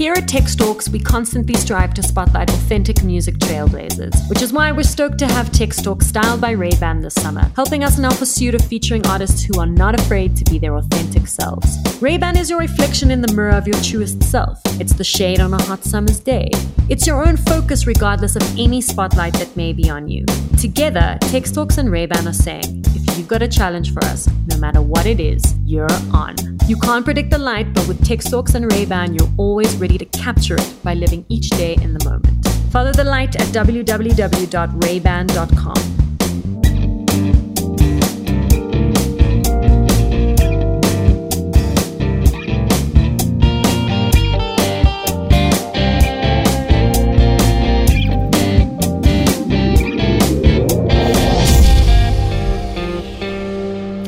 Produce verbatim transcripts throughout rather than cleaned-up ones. Here at Tech Talks, we constantly strive to spotlight authentic music trailblazers, which is why we're stoked to have Tech Talks styled by Ray Ban this summer, helping us in our pursuit of featuring artists who are not afraid to be their authentic selves. Ray Ban is your reflection in the mirror of your truest self. It's the shade on a hot summer's day. It's your own focus regardless of any spotlight that may be on you. Together, Tech Talks and Ray Ban are saying, if you've got a challenge for us, no matter what it is, you're on. You can't predict the light, but with Tech Talks and Ray Ban, you're always ready to capture it by living each day in the moment. Follow the light at w w w dot ray ban dot com.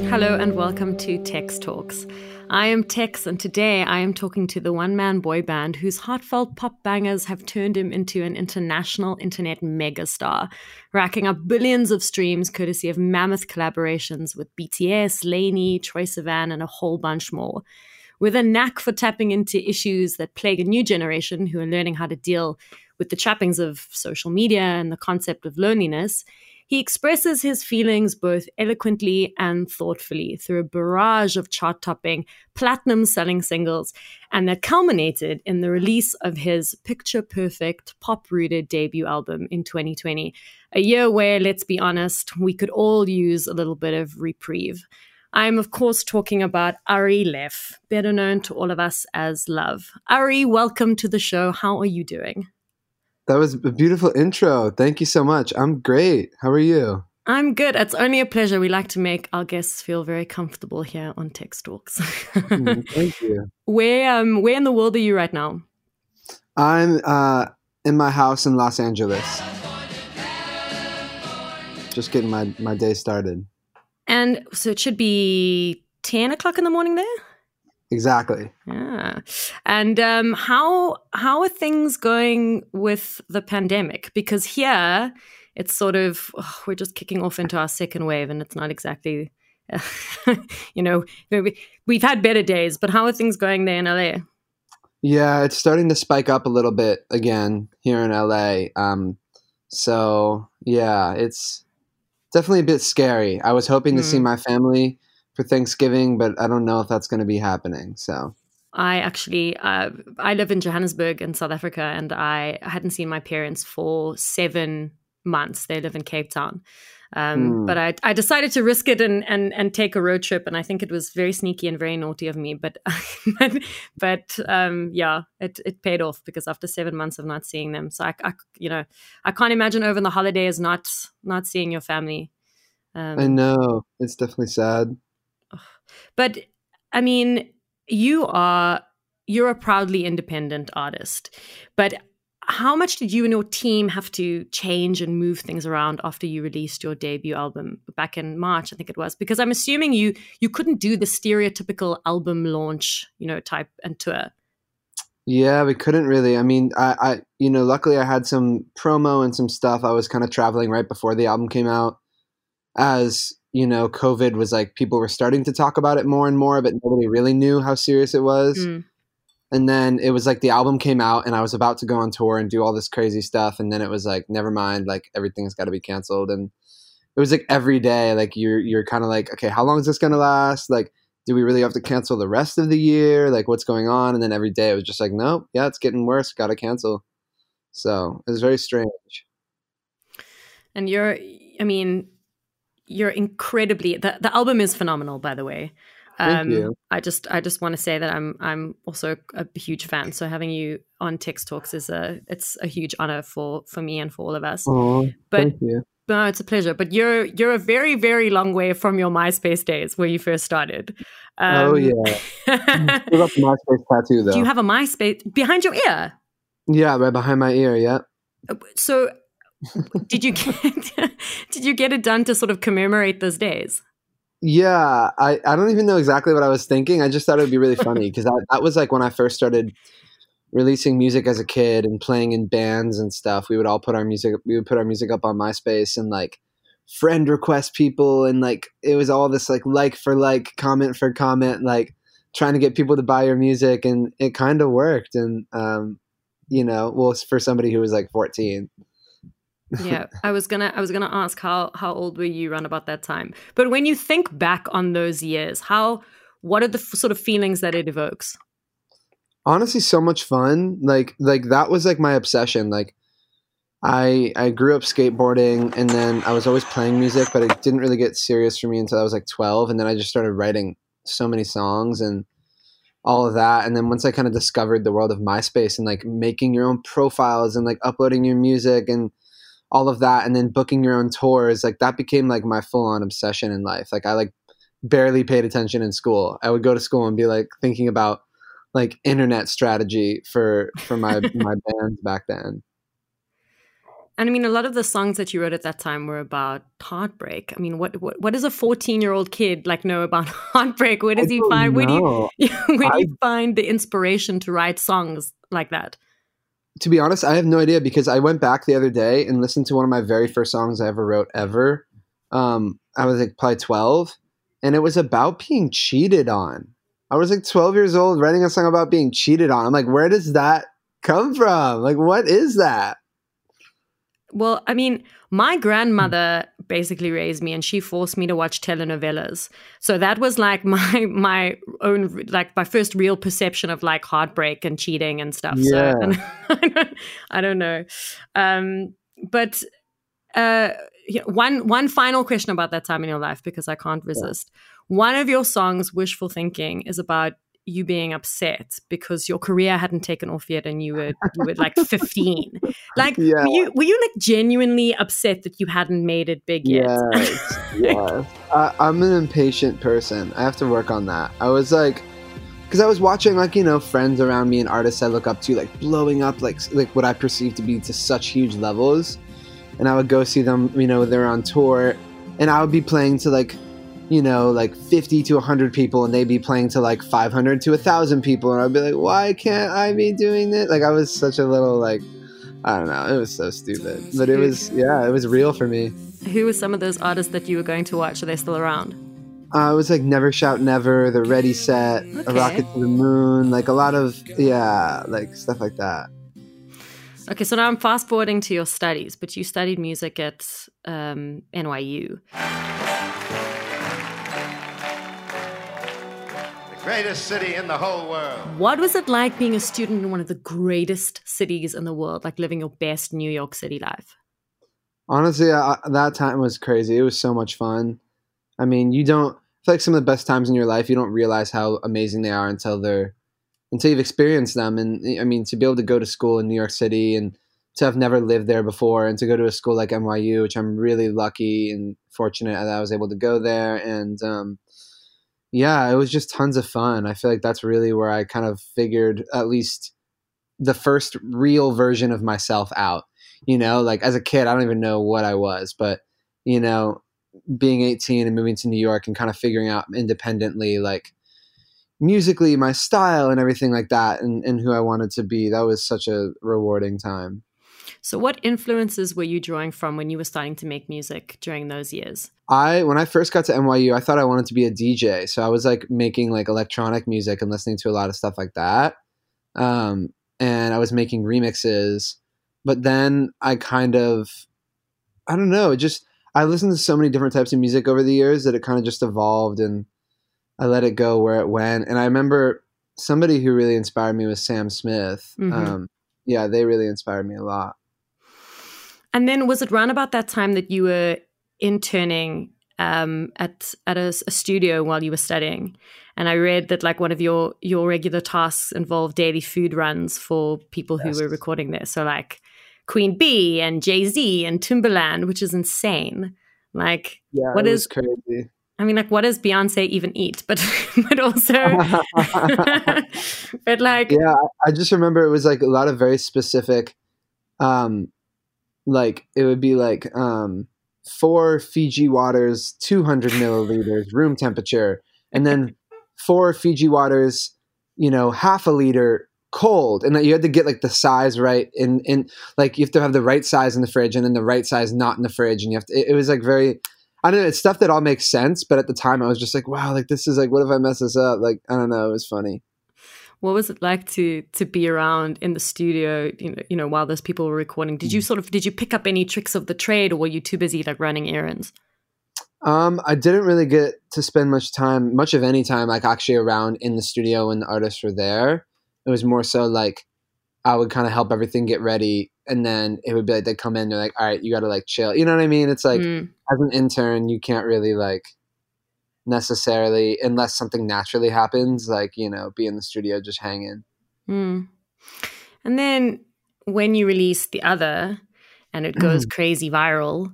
Hello and welcome to Tex Talks. I am Tex, and today I am talking to the one-man boy band whose heartfelt pop bangers have turned him into an international internet megastar, racking up billions of streams courtesy of mammoth collaborations with B T S, Lainey, Troye Sivan, and a whole bunch more. With a knack for tapping into issues that plague a new generation who are learning how to deal with the trappings of social media and the concept of loneliness, he expresses his feelings both eloquently and thoughtfully through a barrage of chart-topping, platinum-selling singles, and that culminated in the release of his picture-perfect, pop-rooted debut album in twenty twenty, a year where, let's be honest, we could all use a little bit of reprieve. I'm, of course, talking about Ari Leff, better known to all of us as Love. Ari, welcome to the show. How are you doing? That was a beautiful intro. Thank you so much. I'm great. How are you? I'm good. It's only a pleasure. We like to make our guests feel very comfortable here on Tech Talks. mm, thank you. Where um, where in the world are you right now? I'm uh, in my house in Los Angeles. Just getting my, my day started. And so it should be ten o'clock in the morning there? Exactly. Yeah. And um, how how are things going with the pandemic? Because here it's sort of, oh, we're just kicking off into our second wave and it's not exactly, uh, you know, we, we've had better days, but how are things going there in L A? Yeah, it's starting to spike up a little bit again here in L A. Um, so yeah, it's definitely a bit scary. I was hoping mm. to see my family for Thanksgiving, but I don't know if that's going to be happening. So I actually, uh, I live in Johannesburg in South Africa, and I hadn't seen my parents for seven months. They live in Cape Town. Um, mm. But I, I decided to risk it and, and and take a road trip. And I think it was very sneaky and very naughty of me. But but um, yeah, it, it paid off because after seven months of not seeing them. So I, I you know, I can't imagine over the holidays not, not seeing your family. Um, I know. It's definitely sad. But I mean, you are, you're a proudly independent artist, but how much did you and your team have to change and move things around after you released your debut album back in March, I think it was, because I'm assuming you, you couldn't do the stereotypical album launch, you know, type and tour. Yeah, we couldn't really. I mean, I, I you know, luckily I had some promo and some stuff. I was kind of traveling right before the album came out as, you know, COVID was like, people were starting to talk about it more and more, but nobody really knew how serious it was. Mm. And then it was like the album came out and I was about to go on tour and do all this crazy stuff. And then it was like, never mind, like everything's got to be canceled. And it was like every day, like you're, you're kind of like, okay, how long is this going to last? Like, do we really have to cancel the rest of the year? Like what's going on? And then every day it was just like, nope, yeah, it's getting worse. Got to cancel. So it was very strange. And you're, I mean, You're incredibly the, the album is phenomenal, by the way. Um Thank you. I just I just want to say that I'm I'm also a huge fan. So having you on Tech Talks is a it's a huge honor for for me and for all of us. Oh, thank you. No, it's a pleasure. But you're you're a very, very long way from your MySpace days where you first started. Um, oh yeah. I still got the MySpace tattoo though. Do you have a MySpace behind your ear? Yeah, right behind my ear, yeah. So did you get did you get it done to sort of commemorate those days? Yeah, I, I don't even know exactly what I was thinking. I just thought it would be really funny because that, that was like when I first started releasing music as a kid and playing in bands and stuff. We would all put our music we would put our music up on MySpace and like friend request people, and like it was all this like like for like, comment for comment, like trying to get people to buy your music, and it kind of worked. And, um, you know, well, for somebody who was like fourteen. Yeah, I was gonna, I was gonna ask how how old were you around about that time? But when you think back on those years, how, what are the f- sort of feelings that it evokes? Honestly, so much fun. Like, like that was like my obsession. Like, I I grew up skateboarding, and then I was always playing music, but it didn't really get serious for me until I was like twelve, and then I just started writing so many songs and all of that. And then once I kind of discovered the world of MySpace and like making your own profiles and like uploading your music and all of that, and then booking your own tours, like that became like my full-on obsession in life. Like I like barely paid attention in school. I would go to school and be like thinking about like internet strategy for for my my bands back then. And I mean, a lot of the songs that you wrote at that time were about heartbreak. I mean, what what, what does a fourteen-year-old kid like know about heartbreak? Where does he find where do you where do you find the inspiration to write songs like that? To be honest, I have no idea, because I went back the other day and listened to one of my very first songs I ever wrote ever. Um, I was like probably twelve, and it was about being cheated on. I was like twelve years old writing a song about being cheated on. I'm like, where does that come from? Like, what is that? Well, I mean, my grandmother basically raised me, and she forced me to watch telenovelas. So that was like my my own, like my first real perception of like heartbreak and cheating and stuff. Yeah. So and I, don't, I don't know. Um, but uh, one one final question about that time in your life, because I can't resist. Yeah. One of your songs, Wishful Thinking, is about you being upset because your career hadn't taken off yet, and you were you were like fifteen. Like, yeah. were you were you like genuinely upset that you hadn't made it big yet? Yes, yes. I, I'm an impatient person. I have to work on that. I was like, because I was watching like you know friends around me and artists I look up to like blowing up like like what I perceived to be to such huge levels, and I would go see them. You know, they're on tour, and I would be playing to like, you know, like fifty to one hundred people, and they'd be playing to like five hundred to one thousand people, and I'd be like, why can't I be doing this? Like, I was such a little, like, I don't know, it was so stupid. But it was, yeah, it was real for me. Who were some of those artists that you were going to watch? Are they still around? Uh, it was like Never Shout Never, The Ready Set, okay. A Rocket to the Moon, like a lot of, yeah, like stuff like that. Okay, so now I'm fast forwarding to your studies, but you studied music at um, N Y U. Greatest city in the whole world. What was it like being a student in one of the greatest cities in the world, like living your best New York City life? Honestly, I, that time was crazy. It was so much fun. I mean, you don't, I feel like some of the best times in your life, you don't realize how amazing they are until they're, until you've experienced them. And I mean, to be able to go to school in New York City and to have never lived there before, and to go to a school like N Y U, which I'm really lucky and fortunate that I was able to go there. And, um, yeah, it was just tons of fun. I feel like that's really where I kind of figured at least the first real version of myself out. You know, like as a kid, I don't even know what I was, but, you know, being eighteen and moving to New York and kind of figuring out independently, like musically, my style and everything like that, and, and who I wanted to be, that was such a rewarding time. So what influences were you drawing from when you were starting to make music during those years? I, when I first got to N Y U, I thought I wanted to be a D J. So I was like making like electronic music and listening to a lot of stuff like that. Um, and I was making remixes, but then I kind of, I don't know, it just, I listened to so many different types of music over the years that it kind of just evolved, and I let it go where it went. And I remember somebody who really inspired me was Sam Smith. Mm-hmm. Um, yeah, they really inspired me a lot. And then was it round about that time that you were interning um, at at a, a studio while you were studying? And I read that like one of your your regular tasks involved daily food runs for people who yes. were recording there. So like Queen B and Jay-Z and Timbaland, which is insane. Like yeah, what is crazy? I mean, like, what does Beyonce even eat? But but also, but like, yeah, I just remember it was like a lot of very specific. Um, Like it would be like um, four Fiji waters, two hundred milliliters, room temperature, and then four Fiji waters, you know, half a liter cold. And you had to get like the size right. And, and like you have to have the right size in the fridge and then the right size not in the fridge. And you have to, it, it was like very, I don't know, it's stuff that all makes sense, but at the time I was just like, wow, like this is like, what if I mess this up? Like, I don't know, it was funny. What was it like to to be around in the studio, you know, you know, while those people were recording? Did you sort of, did you pick up any tricks of the trade, or were you too busy like running errands? Um, I didn't really get to spend much time, much of any time, like actually around in the studio when the artists were there. It was more so like I would kind of help everything get ready, and then it would be like they come in, they're like, all right, you got to like chill. You know what I mean? It's like mm. as an intern, you can't really like necessarily, unless something naturally happens, like, you know, be in the studio, just hang in. Mm. And then when you release The Other and it goes crazy viral,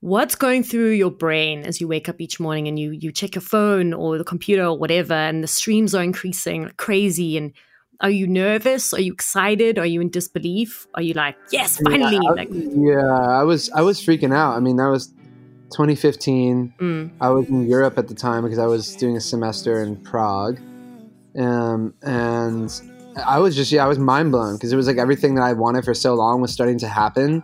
what's going through your brain as you wake up each morning and you you check your phone or the computer or whatever, and the streams are increasing like crazy, and are you nervous? Are you excited? Are you in disbelief? Are you like, yes, finally? Yeah, I, like- yeah, I was I was freaking out. I mean, that was twenty fifteen. Mm. I was in Europe at the time because I was doing a semester in Prague. Um, and I was just, yeah, I was mind blown because it was like everything that I wanted for so long was starting to happen.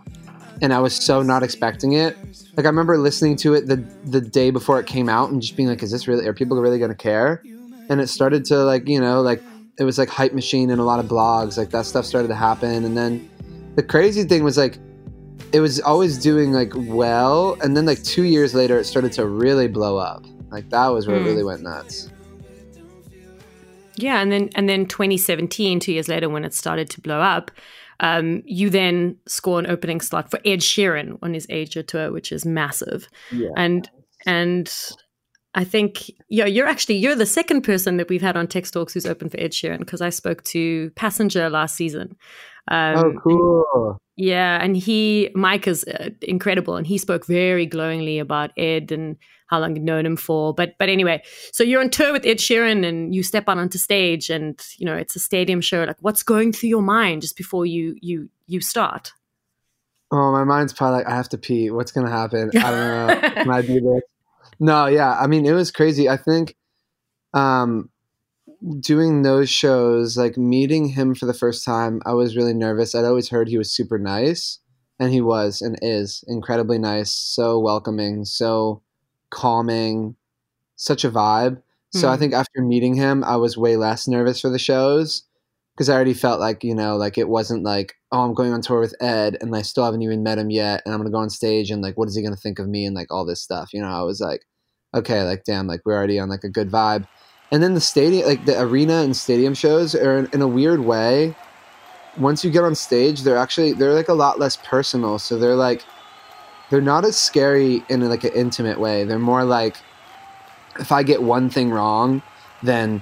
And I was so not expecting it. Like, I remember listening to it the, the day before it came out and just being like, is this really, are people really going to care? And it started to like, you know, like, it was like Hype Machine and a lot of blogs, like that stuff started to happen. And then the crazy thing was like, it was always doing like well, and then like two years later it started to really blow up. Like that was where mm. it really went nuts. Yeah, and then and then twenty seventeen, two years later when it started to blow up, um, you then score an opening slot for Ed Sheeran on his Asia tour, which is massive. Yeah. And and I think yeah, you're actually you're the second person that we've had on Tech Talks who's open for Ed Sheeran, because I spoke to Passenger last season. Um, oh, cool. And, yeah, and he Mike is uh, incredible, and he spoke very glowingly about Ed and how long you'd known him for. But but anyway, so you're on tour with Ed Sheeran, and you step out onto stage, and you know it's a stadium show. Like, what's going through your mind just before you you you start? Oh, my mind's probably like, I have to pee. What's gonna happen? I don't know. Can I do this? No, yeah. I mean, it was crazy. I think um, doing those shows, like meeting him for the first time, I was really nervous. I'd always heard he was super nice, and he was and is incredibly nice, so welcoming, so calming, such a vibe. Mm-hmm. So I think after meeting him, I was way less nervous for the shows because I already felt like, you know, like it wasn't like, oh, I'm going on tour with Ed and I still haven't even met him yet, and I'm going to go on stage and like, what is he going to think of me and like all this stuff. You know, I was like, okay, like, damn, like we're already on like a good vibe. And then the stadium, like the arena and stadium shows are in, in a weird way. Once you get on stage, they're actually, they're like a lot less personal. So they're like, they're not as scary in like an intimate way. They're more like, if I get one thing wrong, then,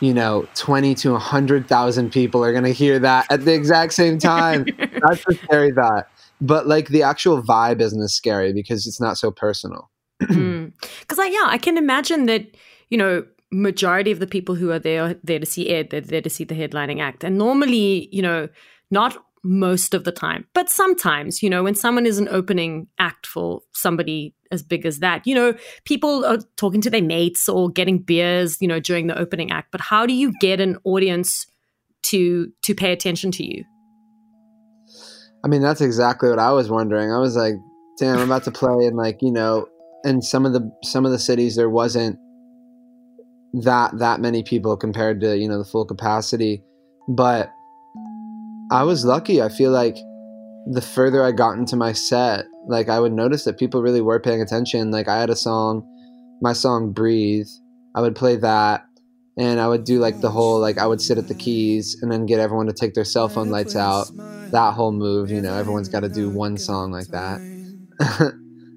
you know, twenty to one hundred thousand people are going to hear that at the exact same time. That's a scary thought. But like the actual vibe isn't as scary because it's not so personal. Because I, yeah, I can imagine that, you know, majority of the people who are there are there to see Ed, they're there to see the headlining act. And normally, you know, not most of the time, but sometimes, you know, when someone is an opening act for somebody as big as that, you know, people are talking to their mates or getting beers, you know, during the opening act. But how do you get an audience to to pay attention to you? I mean, that's exactly what I was wondering. I was like, damn, I'm about to play and like, you know, in some of the some of the cities there wasn't that that many people compared to, you know, the full capacity. But I was lucky. I feel like the further I got into my set, like I would notice that people really were paying attention. Like I had a song, my song Breathe, I would play that, and I would do like the whole, like I would sit at the keys and then get everyone to take their cell phone lights out, that whole move, you know, everyone's got to do one song like that.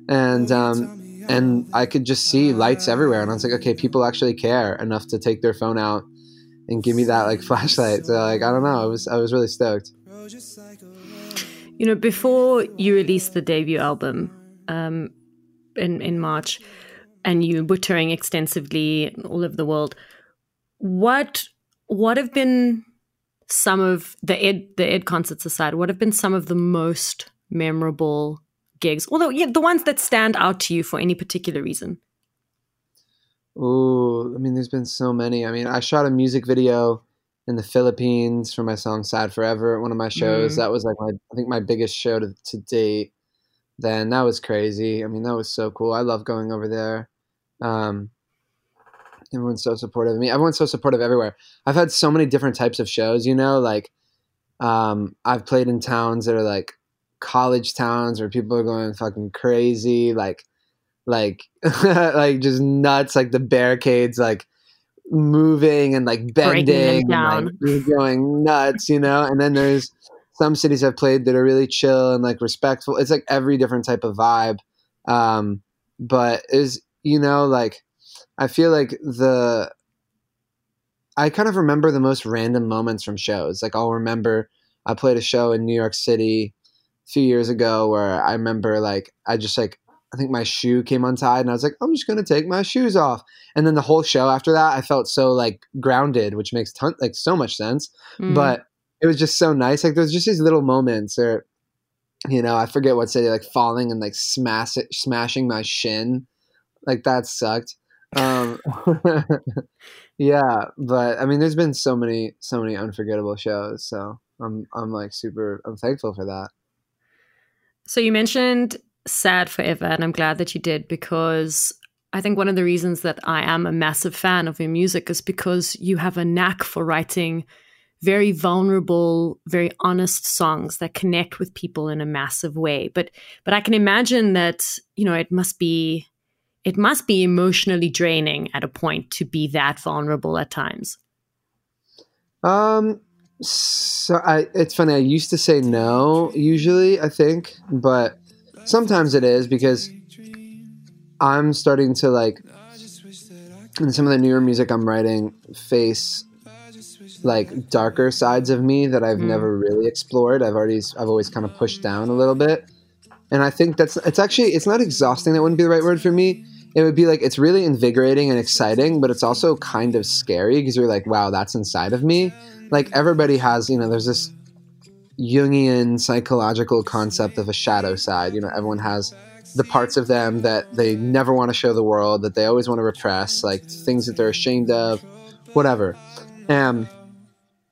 and um And I could just see lights everywhere. And I was like, okay, people actually care enough to take their phone out and give me that like flashlight. So like, I don't know. I was, I was really stoked. You know, before you released the debut album um, in, in March and you were touring extensively all over the world, what, what have been some of the Ed, the Ed concerts aside, what have been some of the most memorable gigs, although yeah, the ones that stand out to you for any particular reason? Oh, I mean, there's been so many. I mean, I shot a music video in the Philippines for my song Sad Forever at one of my shows. Mm. That was like my, I think my biggest show to, to date. then that was crazy. I mean, that was so cool. I love going over there. Um, everyone's so supportive of me. Everyone's so supportive everywhere. I've had so many different types of shows, you know, like um, I've played in towns that are like college towns where people are going fucking crazy, like, like, like just nuts, like the barricades, like moving and like bending, and, like, going nuts, you know? And then there's some cities I've played that are really chill and like respectful. It's like every different type of vibe. Um, but is, you know, like, I feel like the, I kind of remember the most random moments from shows. Like I'll remember I played a show in New York City a few years ago where I remember like, I just like, I think my shoe came untied and I was like, I'm just going to take my shoes off. And then the whole show after that, I felt so like grounded, which makes ton- like so much sense, mm. but it was just so nice. Like there's just these little moments or, you know, I forget what city, like falling and like smash it, smashing my shin. Like that sucked. Um, yeah. But I mean, there's been so many, so many unforgettable shows. So I'm, I'm like super, I'm thankful for that. So you mentioned Sad Forever, and I'm glad that you did, because I think one of the reasons that I am a massive fan of your music is because you have a knack for writing very vulnerable, very honest songs that connect with people in a massive way. But but I can imagine that, you know, it must be it must be emotionally draining at a point to be that vulnerable at times. Um so I it's funny, I used to say no usually, I think, but sometimes it is, because I'm starting to like, in some of the newer music I'm writing, face like darker sides of me that I've mm. never really explored. I've already, I've always kind of pushed down a little bit. And I think that's, it's actually, it's not exhausting. That wouldn't be the right word for me. It would be like, it's really invigorating and exciting, but it's also kind of scary because you're like, wow, that's inside of me. Like everybody has, you know, there's this Jungian psychological concept of a shadow side. You know, everyone has the parts of them that they never want to show the world, that they always want to repress, like things that they're ashamed of, whatever. Um,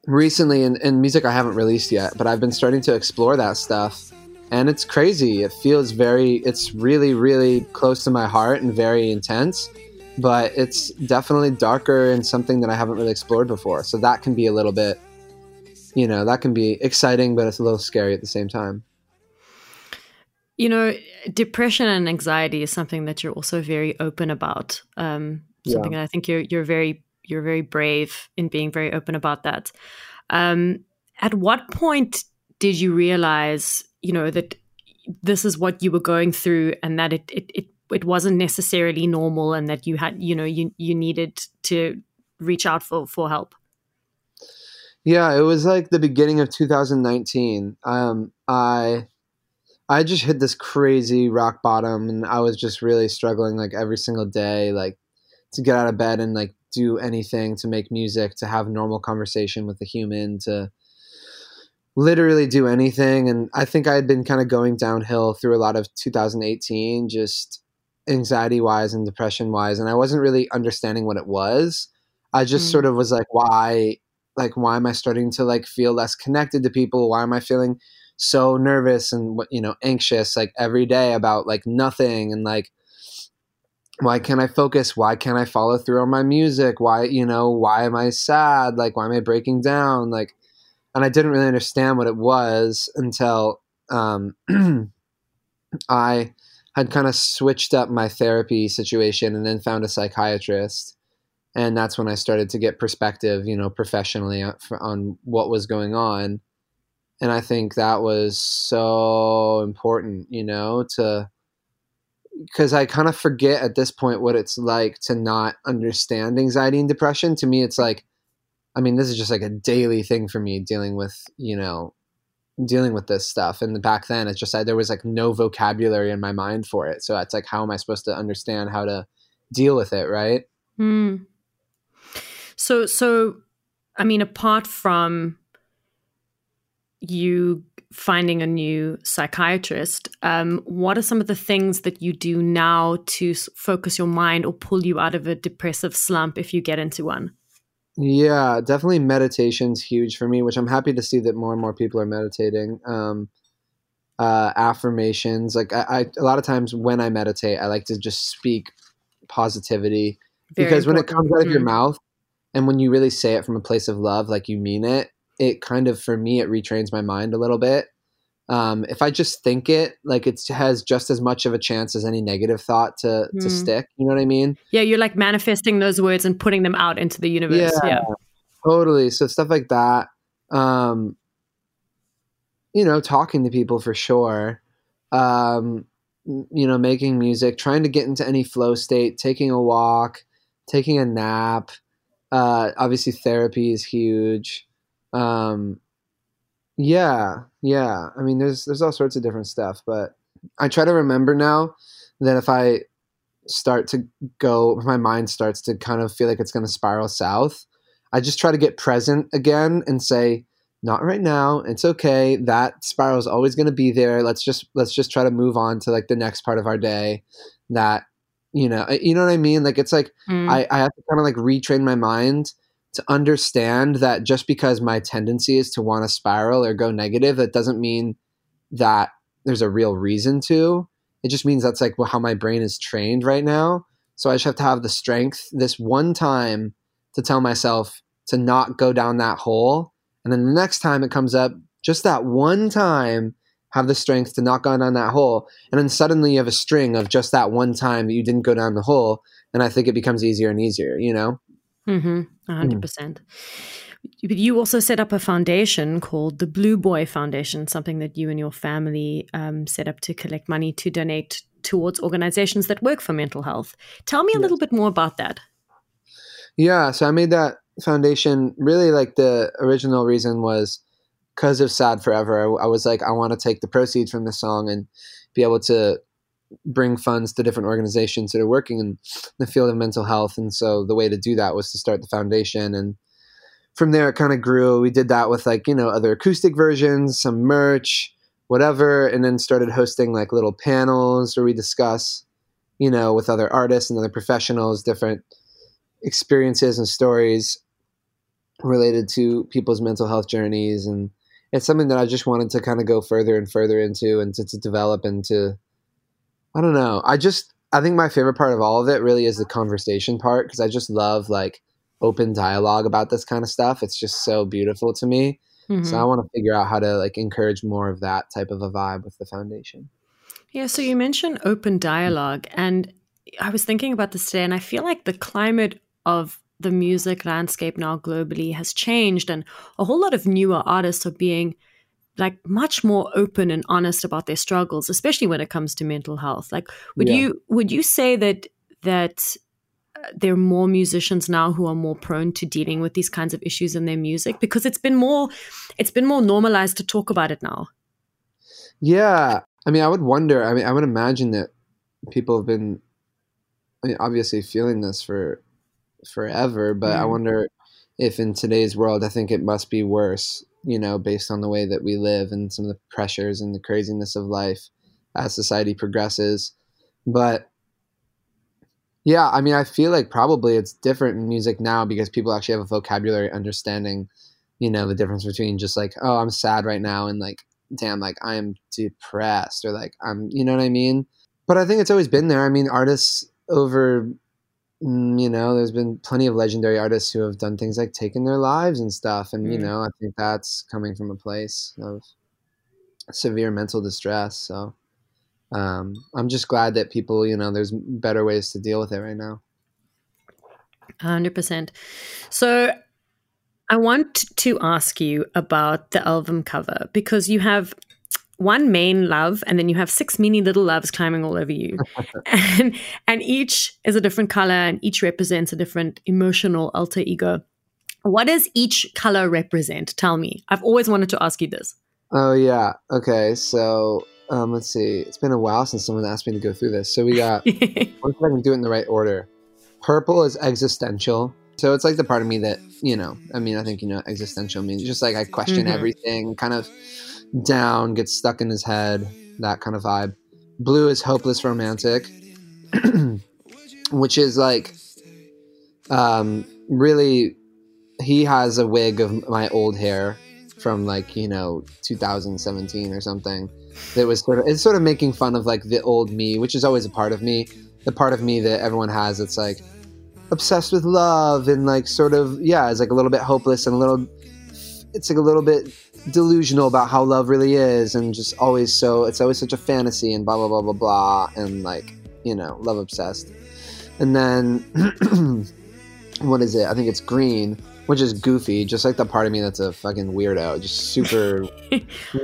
recently in, in music I haven't released yet, but I've been starting to explore that stuff, and it's crazy. It feels very, it's really, really close to my heart and very intense, but it's definitely darker and something that I haven't really explored before. So that can be a little bit, you know, that can be exciting, but it's a little scary at the same time. You know, depression and anxiety is something that you're also very open about. Um, something yeah. that I think you're you're very you're very brave in being very open about that. Um, at what point did you realize, you know, that this is what you were going through, and that it it it, it wasn't necessarily normal, and that you had, you know, you you needed to reach out for for help? Yeah, it was like the beginning of two thousand nineteen. Um, I I just hit this crazy rock bottom, and I was just really struggling like every single day, like to get out of bed and like do anything, to make music, to have normal conversation with a human, to literally do anything. And I think I had been kind of going downhill through a lot of two thousand eighteen, just anxiety-wise and depression-wise, and I wasn't really understanding what it was. I just mm. sort of was like, why... like, why am I starting to like feel less connected to people? Why am I feeling so nervous and, you know, anxious like every day about like nothing? And like, why can't I focus? Why can't I follow through on my music? Why, you know, why am I sad? Like, why am I breaking down? Like, and I didn't really understand what it was until um, I had kind of switched up my therapy situation and then found a psychiatrist. And that's when I started to get perspective, you know, professionally on what was going on. And I think that was so important, you know, to, because I kind of forget at this point what it's like to not understand anxiety and depression. To me, it's like, I mean, this is just like a daily thing for me dealing with, you know, dealing with this stuff. And back then it's just, I, there was like no vocabulary in my mind for it. So it's like, how am I supposed to understand how to deal with it? Right. Mm. So, so, I mean, apart from you finding a new psychiatrist, um, what are some of the things that you do now to s- focus your mind or pull you out of a depressive slump if you get into one? Yeah, definitely meditation's huge for me, which I'm happy to see that more and more people are meditating. Um, uh, affirmations. Like I, I, a lot of times when I meditate, I like to just speak positivity. Very because important. When it comes out of mm-hmm. your mouth and when you really say it from a place of love, like you mean it, it kind of, for me, it retrains my mind a little bit. Um, if I just think it, like it has just as much of a chance as any negative thought to, mm. to stick. You know what I mean? Yeah. You're like manifesting those words and putting them out into the universe. Yeah, yeah. Totally. So stuff like that, um, you know, talking to people for sure, um, you know, making music, trying to get into any flow state, taking a walk, taking a nap. Uh, obviously therapy is huge. Um, Yeah, yeah. I mean, there's there's all sorts of different stuff, but I try to remember now that if I start to go, my mind starts to kind of feel like it's going to spiral south, I just try to get present again and say, not right now. It's okay. That spiral is always going to be there. Let's just let's just try to move on to like the next part of our day. That you know, you know what I mean. Like it's like mm. I I have to kind of like retrain my mind to understand that just because my tendency is to want to spiral or go negative, that doesn't mean that there's a real reason to. It just means that's like well, how my brain is trained right now. So I just have to have the strength this one time to tell myself to not go down that hole. And then the next time it comes up, just that one time, have the strength to not go down that hole. And then suddenly you have a string of just that one time that you didn't go down the hole. And I think it becomes easier and easier, you know? Mm-hmm. one hundred percent. Mm. You also set up a foundation called the Blue Boy Foundation, something that you and your family um, set up to collect money to donate towards organizations that work for mental health. Tell me a yes. little bit more about that. Yeah, so I made that foundation. Really, like the original reason was because of Sad Forever. I, I was like, I want to take the proceeds from this song and be able to bring funds to different organizations that are working in the field of mental health. And so the way to do that was to start the foundation. And from there, it kind of grew. We did that with like, you know, other acoustic versions, some merch, whatever, and then started hosting like little panels where we discuss, you know, with other artists and other professionals, different experiences and stories related to people's mental health journeys. And it's something that I just wanted to kind of go further and further into and to, to develop into. I don't know. I just, I think my favorite part of all of it really is the conversation part, because I just love like open dialogue about this kind of stuff. It's just so beautiful to me. Mm-hmm. So I want to figure out how to like encourage more of that type of a vibe with the foundation. Yeah. So you mentioned open dialogue, and I was thinking about this today, and I feel like the climate of the music landscape now globally has changed, and a whole lot of newer artists are being like much more open and honest about their struggles, especially when it comes to mental health. Like, would yeah. you would you say that that there are more musicians now who are more prone to dealing with these kinds of issues in their music because it's been more it's been more normalized to talk about it now? Yeah, I mean, I would wonder. I mean, I would imagine that people have been, I mean, obviously feeling this for forever, but mm. I wonder if in today's world, I think it must be worse, you know, based on the way that we live and some of the pressures and the craziness of life as society progresses. But yeah, I mean, I feel like probably it's different in music now because people actually have a vocabulary understanding, you know, the difference between just like, oh, I'm sad right now, and like, damn, like I am depressed, or like, I'm, you know what I mean? But I think it's always been there. I mean, artists over, you know, there's been plenty of legendary artists who have done things like taken their lives and stuff. And, mm. you know, I think that's coming from a place of severe mental distress. So um, I'm just glad that people, you know, there's better ways to deal with it right now. one hundred percent. So I want to ask you about the album cover, because you have one main love, and then you have six mini little loves climbing all over you. and, and each is a different color, and each represents a different emotional alter ego. What does each color represent? Tell me. I've always wanted to ask you this. Oh, yeah. Okay. So um, let's see. It's been a while since someone asked me to go through this. So we got, let's see if I can do it in the right order. Purple is existential. So it's like the part of me that, you know, I mean, I think, you know, existential means just like I question mm-hmm. everything, kind of down, gets stuck in his head, that kind of vibe. Blue is hopeless romantic, which is like um really, he has a wig of my old hair from like, you know, two thousand seventeen or something, that was sort of, it's sort of making fun of like the old me, which is always a part of me, the part of me that everyone has that's like obsessed with love and like sort of, yeah, it's like a little bit hopeless and a little, it's like a little bit delusional about how love really is, and just always so, it's always such a fantasy and blah, blah, blah, blah, blah, and like, you know, love obsessed. And then, what is it? I think it's Green, which is goofy, just like the part of me that's a fucking weirdo, just super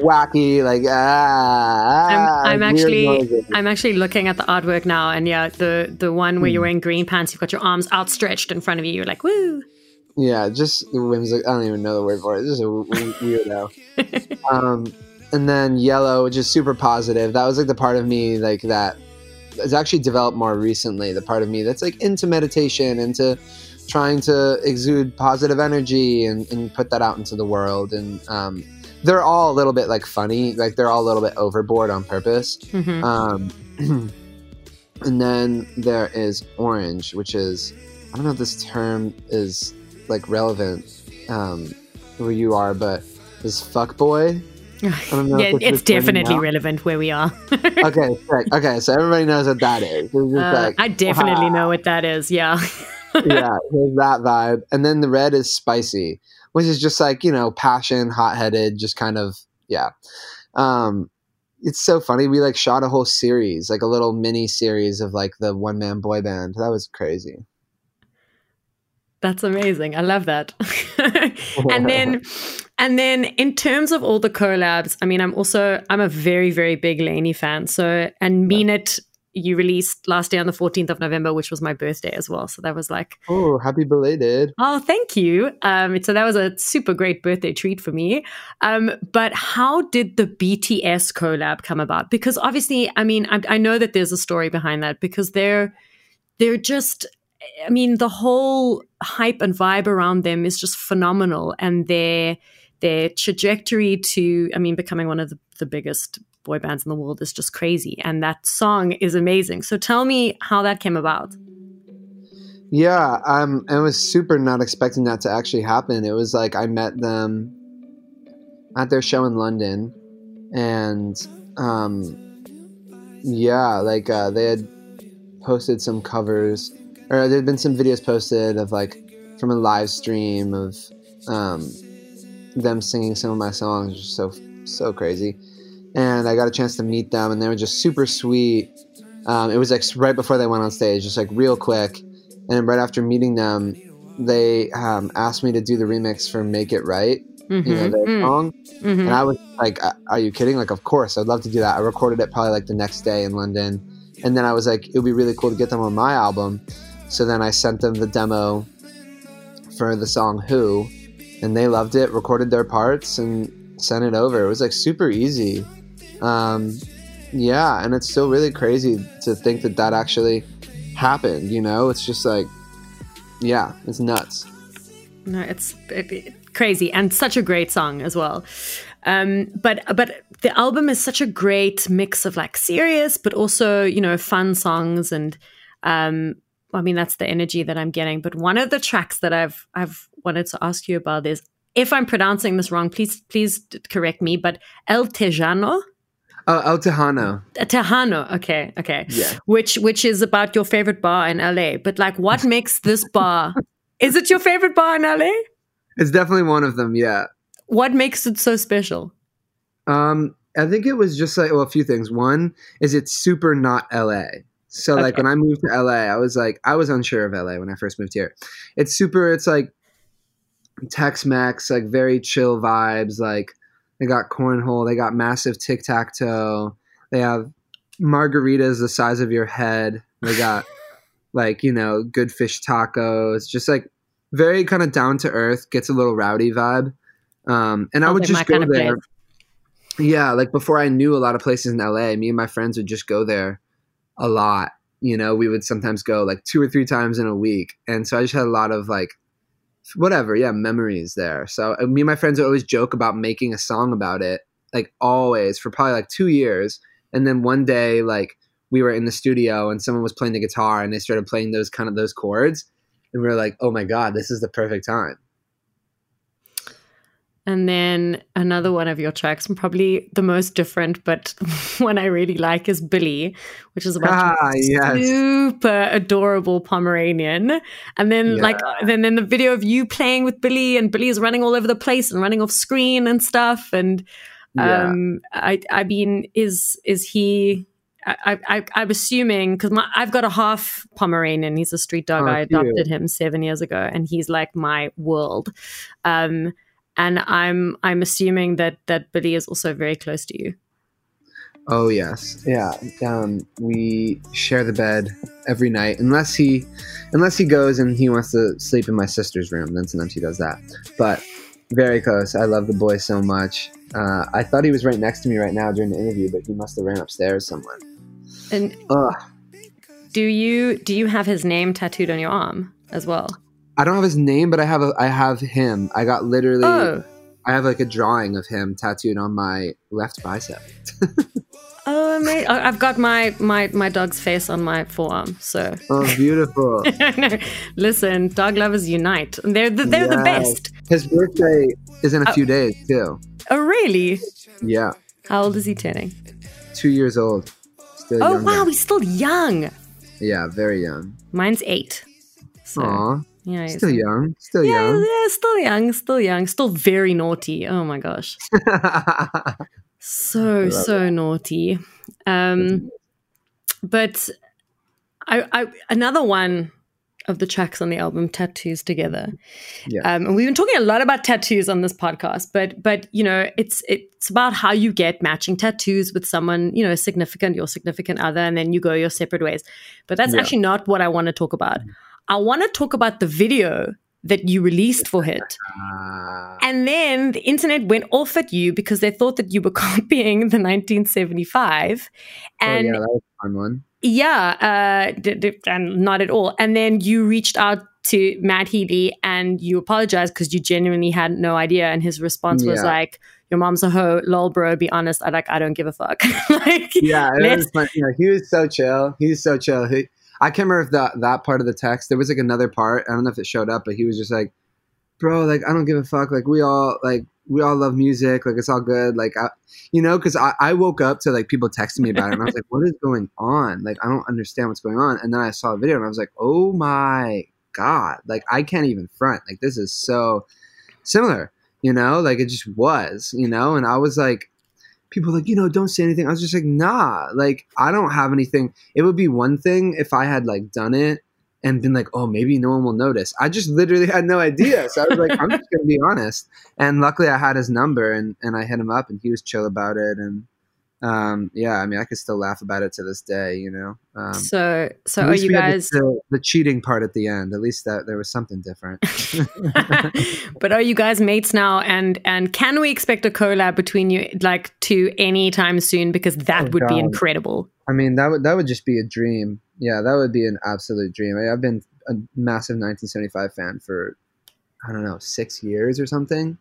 wacky, like ah. ah I'm, I'm actually, noises. I'm actually looking at the artwork now, and yeah, the the one where mm. you're wearing green pants, you've got your arms outstretched in front of you, you're like woo. Yeah, just whimsical. I don't even know the word for it. Just a weirdo. um, and then Yellow, which is super positive. That was like the part of me like that. It's actually developed more recently, the part of me that's like into meditation, into trying to exude positive energy and, and put that out into the world. And um, they're all a little bit like funny, like they're all a little bit overboard on purpose. Mm-hmm. Um, and then there is Orange, which is, I don't know if this term is like relevant um, where you are, but is fuckboy. I don't know. Yeah, it's definitely relevant where we are. Okay, correct. Okay, so everybody knows what that is. Uh, like, I definitely ah. know what that is, yeah. Yeah, there's that vibe. And then the red is spicy, which is just like, you know, passion, hot-headed, just kind of, yeah. Um, it's so funny. We, like, shot a whole series, like a little mini series of, like, the one-man boy band. That was crazy. That's amazing. I love that. And then... And then in terms of all the collabs, I mean, I'm also, I'm a very, very big Lainey fan. So, and Mean It, you released last day on the fourteenth of November, which was my birthday as well. So that was like, oh, happy belated. Oh, thank you. Um, so that was a super great birthday treat for me. Um, but how did the B T S collab come about? Because obviously, I mean, I, I know that there's a story behind that, because they're, they're just, I mean, the whole hype and vibe around them is just phenomenal. And they're, Their trajectory to, I mean, becoming one of the, the biggest boy bands in the world is just crazy. And that song is amazing. So tell me how that came about. Yeah, um, I was super not expecting that to actually happen. It was like I met them at their show in London. And um, yeah, like uh, they had posted some covers, or there had been some videos posted of like from a live stream of... Um, them singing some of my songs, just so so crazy. And I got a chance to meet them, and they were just super sweet. Um, it was like right before they went on stage, just like real quick. And right after meeting them, they um, asked me to do the remix for "Make It Right," mm-hmm. you know, their mm-hmm. song. Mm-hmm. And I was like, "Are you kidding? Like, of course, I'd love to do that." I recorded it probably like the next day in London, and then I was like, "It would be really cool to get them on my album." So then I sent them the demo for the song "Who." And they loved it, recorded their parts, and sent it over. It was, like, super easy. Um, yeah, and it's still really crazy to think that that actually happened, you know? It's just, like, yeah, it's nuts. No, it's it, it, crazy, and such a great song as well. Um, but but the album is such a great mix of, like, serious, but also, you know, fun songs. And, um, I mean, that's the energy that I'm getting. But one of the tracks that I've I've... wanted to ask you about is, if I'm pronouncing this wrong, please please correct me, but El Tejano? Uh, El Tejano. Tejano, okay, okay. Yeah. Which, which is about your favorite bar in L A. But like, what makes this bar? Is it your favorite bar in L A? It's definitely one of them, yeah. What makes it so special? Um, I think it was just like, well, a few things. One is it's super not L A. So okay. Like when I moved to L A, I was like, I was unsure of L A when I first moved here. It's super, it's like, Tex-Mex, like very chill vibes. Like they got cornhole, they got massive tic-tac-toe, they have margaritas the size of your head, they got like, you know, good fish tacos, just like very kind of down to earth, gets a little rowdy vibe. Um, and I would just go there. Yeah, like before I knew a lot of places in L A, me and my friends would just go there a lot. You know, we would sometimes go like two or three times in a week. And so I just had a lot of like whatever, yeah, memories there. So uh, me and my friends would always joke about making a song about it, like always, for probably like two years. And then one day, like we were in the studio and someone was playing the guitar and they started playing those kind of those chords. And we were like, oh my God, this is the perfect time. And then another one of your tracks, probably the most different, but one I really like is Billy, which is about ah, yes. super adorable Pomeranian. And then yeah. like then, then the video of you playing with Billy, and Billy is running all over the place and running off screen and stuff. And um, yeah. I, I mean, is is he... I, I, I'm assuming, because I've got a half Pomeranian. He's a street dog. Oh, I adopted him seven years ago, and he's like my world. Um, and I'm I'm assuming that that Billy is also very close to you. Oh yes, yeah. Um, we share the bed every night, unless he unless he goes and he wants to sleep in my sister's room. Then sometimes he does that. But very close. I love the boy so much. Uh, I thought he was right next to me right now during the interview, but he must have ran upstairs somewhere. And Ugh. do you do you have his name tattooed on your arm as well? I don't have his name, but I have a, I have him. I got literally, oh. I have like a drawing of him tattooed on my left bicep. Oh, mate. I've got my, my, my dog's face on my forearm. So oh, beautiful. No, listen, dog lovers unite. They're the, they're yes. the best. His birthday is in a oh. few days too. Oh, really? Yeah. How old is he turning? Two years old. Still oh, younger. Wow. He's still young. Yeah, very young. Mine's eight. So. Aww. Yeah, still young, still yeah, young. Yeah, still young, still young, still very naughty. Oh my gosh. so, so that. naughty. Um, but I, I, another one of the tracks on the album, Tattoos Together. Yeah. Um, and we've been talking a lot about tattoos on this podcast, but, but you know, it's it's about how you get matching tattoos with someone, you know, significant, your significant other, and then you go your separate ways. But that's yeah. actually not what I want to talk about. I want to talk about the video that you released for Hit. And then the internet went off at you because they thought that you were copying the nineteen seventy-five. And oh, yeah, that was a fun one. Yeah, uh, d- d- and not at all. And then you reached out to Matt Healy and you apologized because you genuinely had no idea. And his response yeah. was like, your mom's a hoe, lol, bro, be honest. I like, I don't give a fuck. like, yeah, it was fun. You know, he was so chill. He was so chill. He- I can't remember if that, that part of the text, there was like another part, I don't know if it showed up, but he was just like, bro, like, I don't give a fuck. Like we all, like we all love music. Like it's all good. Like, I, you know, cause I, I woke up to like people texting me about it and I was like, what is going on? Like, I don't understand what's going on. And then I saw a video and I was like, oh my God, like I can't even front. Like this is so similar, you know, like it just was, you know? And I was like, people like, you know, don't say anything. I was just like, nah, like, I don't have anything. It would be one thing if I had like done it and been like, oh, maybe no one will notice. I just literally had no idea. So I was like, I'm just going to be honest. And luckily I had his number and, and I hit him up and he was chill about it. And um, yeah, I mean, I could still laugh about it to this day, you know. Um, so so are you guys... The, the cheating part at the end, at least that there was something different. But are you guys mates now? And and can we expect a collab between you like to anytime soon? Because that oh, would God. be incredible. I mean, that would that would just be a dream. Yeah, that would be an absolute dream. I, I've been a massive nineteen seventy-five fan for, I don't know, six years or something.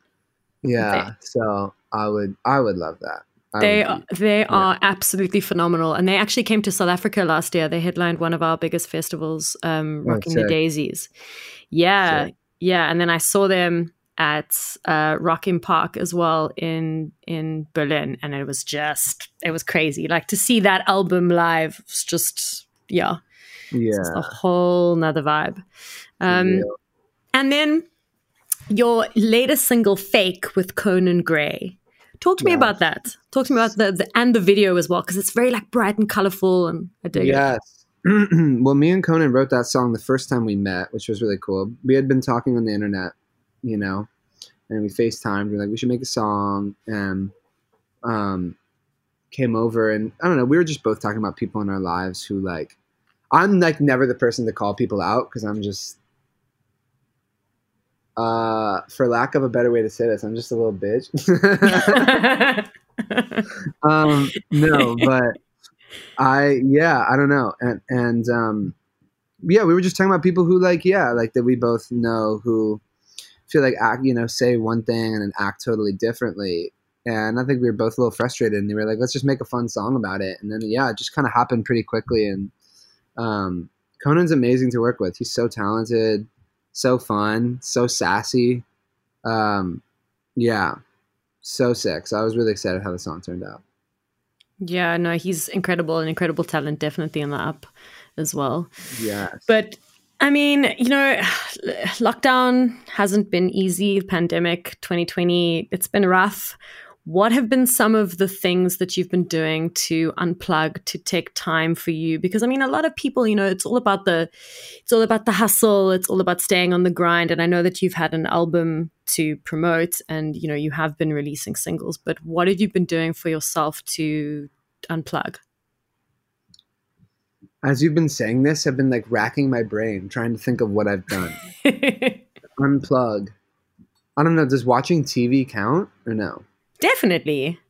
Yeah, okay. So I would I would love that. They are, they are yeah. absolutely phenomenal. And they actually came to South Africa last year. They headlined one of our biggest festivals, um, Rocking oh, the Daisies. Yeah. Sick. Yeah. And then I saw them at uh, Rock im Park as well in in Berlin. And it was just, it was crazy. Like to see that album live was just, yeah. Yeah. Just a whole nother vibe. Um, yeah. And then your latest single, Fake, with Conan Gray. Talk to me yes. about that. Talk to me about the, the and the video as well, because it's very like bright and colorful, and I dig yes. it. Yes. Well, me and Conan wrote that song the first time we met, which was really cool. We had been talking on the internet, you know, and we FaceTimed. We were like, we should make a song, and um, came over, and I don't know. We were just both talking about people in our lives who like. I'm like never the person to call people out because I'm just. Uh, for lack of a better way to say this, I'm just a little bitch. um, no, but I, yeah, I don't know. And, and, um, yeah, we were just talking about people who like, yeah, like that we both know who feel like, act, you know, say one thing and then act totally differently. And I think we were both a little frustrated and we were like, let's just make a fun song about it. And then, yeah, it just kind of happened pretty quickly. And, um, Conan's amazing to work with. He's so talented. So fun, so sassy. Um, Yeah. So sick. So I was really excited how the song turned out. Yeah, no, he's incredible, an incredible talent, definitely on the up as well. Yeah. But I mean, you know, lockdown hasn't been easy. Pandemic twenty twenty, it's been rough. What have been some of the things that you've been doing to unplug, to take time for you? Because I mean, a lot of people, you know, it's all about the, it's all about the hustle. It's all about staying on the grind. And I know that you've had an album to promote, and you know, you have been releasing singles. But what have you been doing for yourself to unplug? As you've been saying this, I've been like racking my brain, trying to think of what I've done. Unplug. I don't know. Does watching T V count or no? Definitely.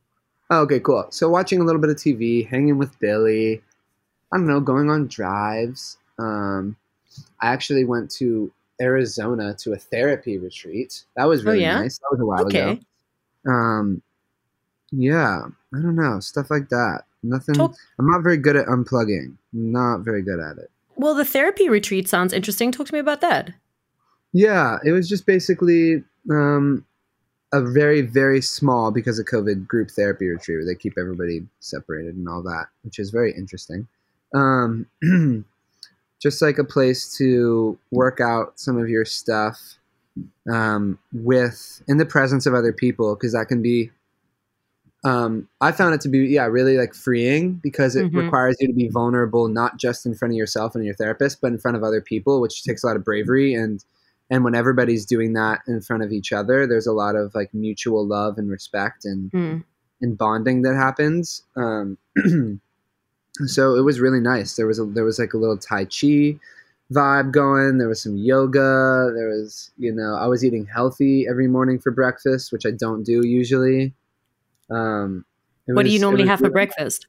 Oh, okay, cool. So watching a little bit of T V, hanging with Billy. I don't know, going on drives. Um, I actually went to Arizona to a therapy retreat. That was really oh, yeah? nice. That was a while okay. ago. Um, yeah, I don't know. Stuff like that. Nothing. Talk- I'm not very good at unplugging. Not very good at it. Well, the therapy retreat sounds interesting. Talk to me about that. Yeah, it was just basically um, a very, very small, because of COVID, group therapy retreat where they keep everybody separated and all that, which is very interesting. Um, just like a place to work out some of your stuff um, with in the presence of other people, because that can be Um, I found it to be, yeah, really like freeing, because it mm-hmm. requires you to be vulnerable, not just in front of yourself and your therapist, but in front of other people, which takes a lot of bravery. And, and when everybody's doing that in front of each other, there's a lot of like mutual love and respect and, mm. and bonding that happens. Um, so it was really nice. There was a, there was like a little Tai Chi vibe going. There was some yoga. There was, you know, I was eating healthy every morning for breakfast, which I don't do usually. Um, what was, do you normally have for good. breakfast?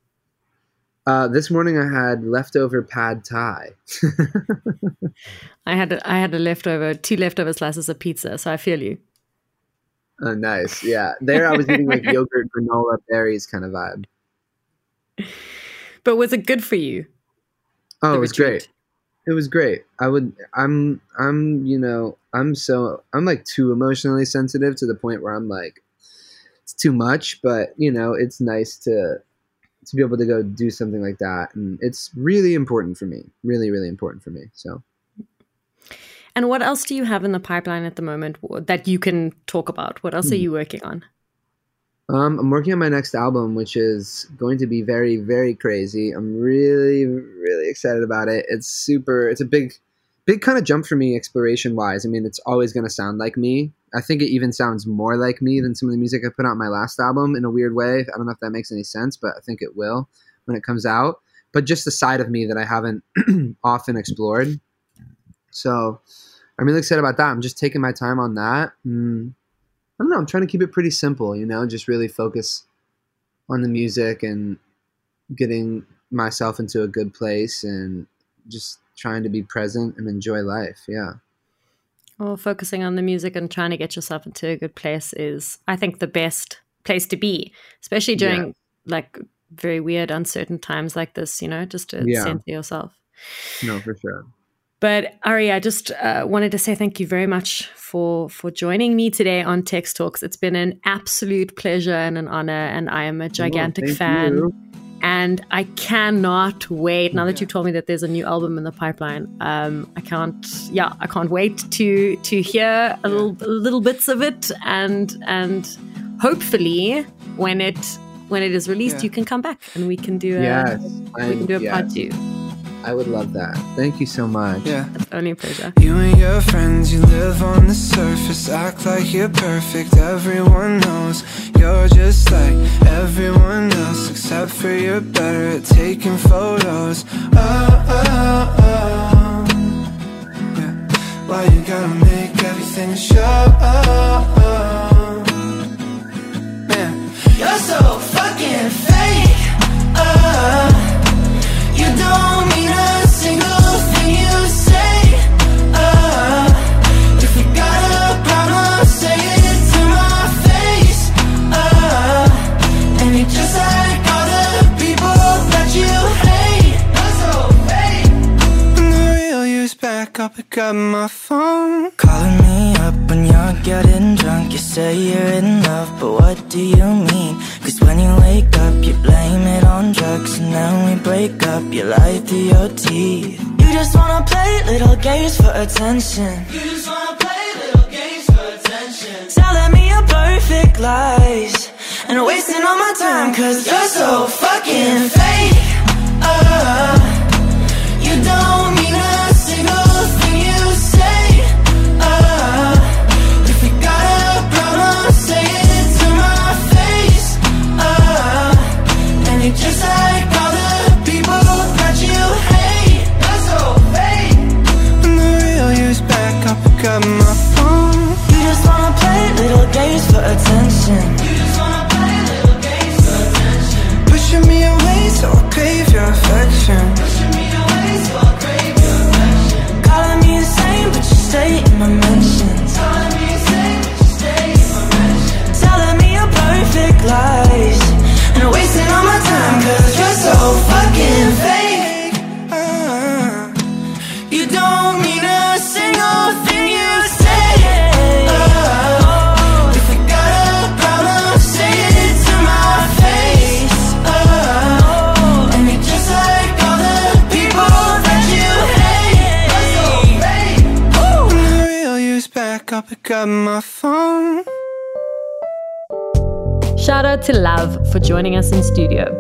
Uh, this morning I had leftover pad thai. I had a, I had a leftover, two leftover slices of pizza. So I feel you. Oh, nice. Yeah. There I was eating like yogurt, granola, berries kind of vibe. But was it good for you? Oh, it was retreat? great. It was great. I would, I'm, I'm, you know, I'm so, I'm like too emotionally sensitive to the point where I'm like, too much, but you know, it's nice to to be able to go do something like that, and it's really important for me, really really important for me. So, and what else do you have in the pipeline at the moment that you can talk about? What else hmm. are you working on? um I'm working on my next album, which is going to be very very crazy. I'm really really excited about it. It's super, it's a big big kind of jump for me exploration wise. I mean, it's always going to sound like me. I think it even sounds more like me than some of the music I put out on my last album in a weird way. I don't know if that makes any sense, but I think it will when it comes out. But just the side of me that I haven't often explored. So I'm really excited about that. I'm just taking my time on that. Mm, I don't know. I'm trying to keep it pretty simple, you know, just really focus on the music and getting myself into a good place and just trying to be present and enjoy life. Yeah. Well, focusing on the music and trying to get yourself into a good place is, I think, the best place to be, especially during yeah. like very weird, uncertain times like this, you know, just to yeah. center yourself. No, for sure. But Ari, I just uh, wanted to say thank you very much for for joining me today on Text Talks. It's been an absolute pleasure and an honor, and I am a gigantic oh, fan. You. And I cannot wait. Now that you told me that there's a new album in the pipeline, um, I can't. Yeah, I can't wait to to hear a little, little bits of it, and and hopefully when it when it is released, yeah. you can come back and we can do a yes, we can do a yes. part two. I would love that. Thank you so much. Yeah, it's only a pleasure. You and your friends, you live on the surface, act like you're perfect. Everyone knows you're just like everyone else, except for you're better at taking photos. Oh, oh, oh. Yeah. Why you gotta make everything a show? Man, you're so fucking fake. Oh. You don't mean a single thing you say. Uh, if you got a problem, say it to my face. Uh, and you're just like all the people that you hate. I'm so fake. And the real you's back up, I got my phone. Calling me up when you're getting drunk. You say you're in love, but what do you mean? Cause when you wake up, you blame it on drugs. And then we break up, you lie through your teeth. You just wanna play little games for attention. You just wanna play little games for attention. Telling me your perfect lies and wasting all my time, cause you're so fucking fake. Uh, you don't mean a single thing you say. Uh, if you got a problem, say it to my face. Uh, and you're just like all the people that you hate. That's so fake. When the real you's back up, I got my phone. You just wanna play little games for attention. You just wanna play little games for attention. Pushing me away so I crave your affection. Stay in my mentions. Telling me you say, but you stay in my mentions. Telling me your perfect lies and wasting all my time, cause you're so fucking fake. uh, You don't mean a single thing you say. uh, If you got a problem, say it to my face. uh, And you're just like all the people that you hate. That's so fake. Back up, I got my phone. Shout out to Love for joining us in studio.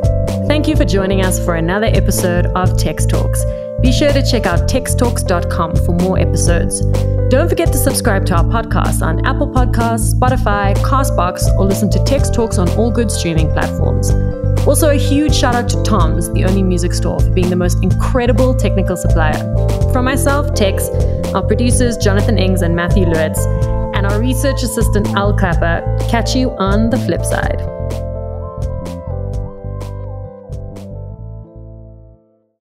Thank you for joining us for another episode of Text Talks. Be sure to check out text talks dot com for more episodes. Don't forget to subscribe to our podcast on Apple Podcasts, Spotify, Castbox, or listen to Text Talks on all good streaming platforms. Also, a huge shout out to Tom's, the Only Music Store, for being the most incredible technical supplier. From myself, Tex, our producers, Jonathan Ings and Matthew Lewitz, and our research assistant, Al Clapper. Catch you on the flip side.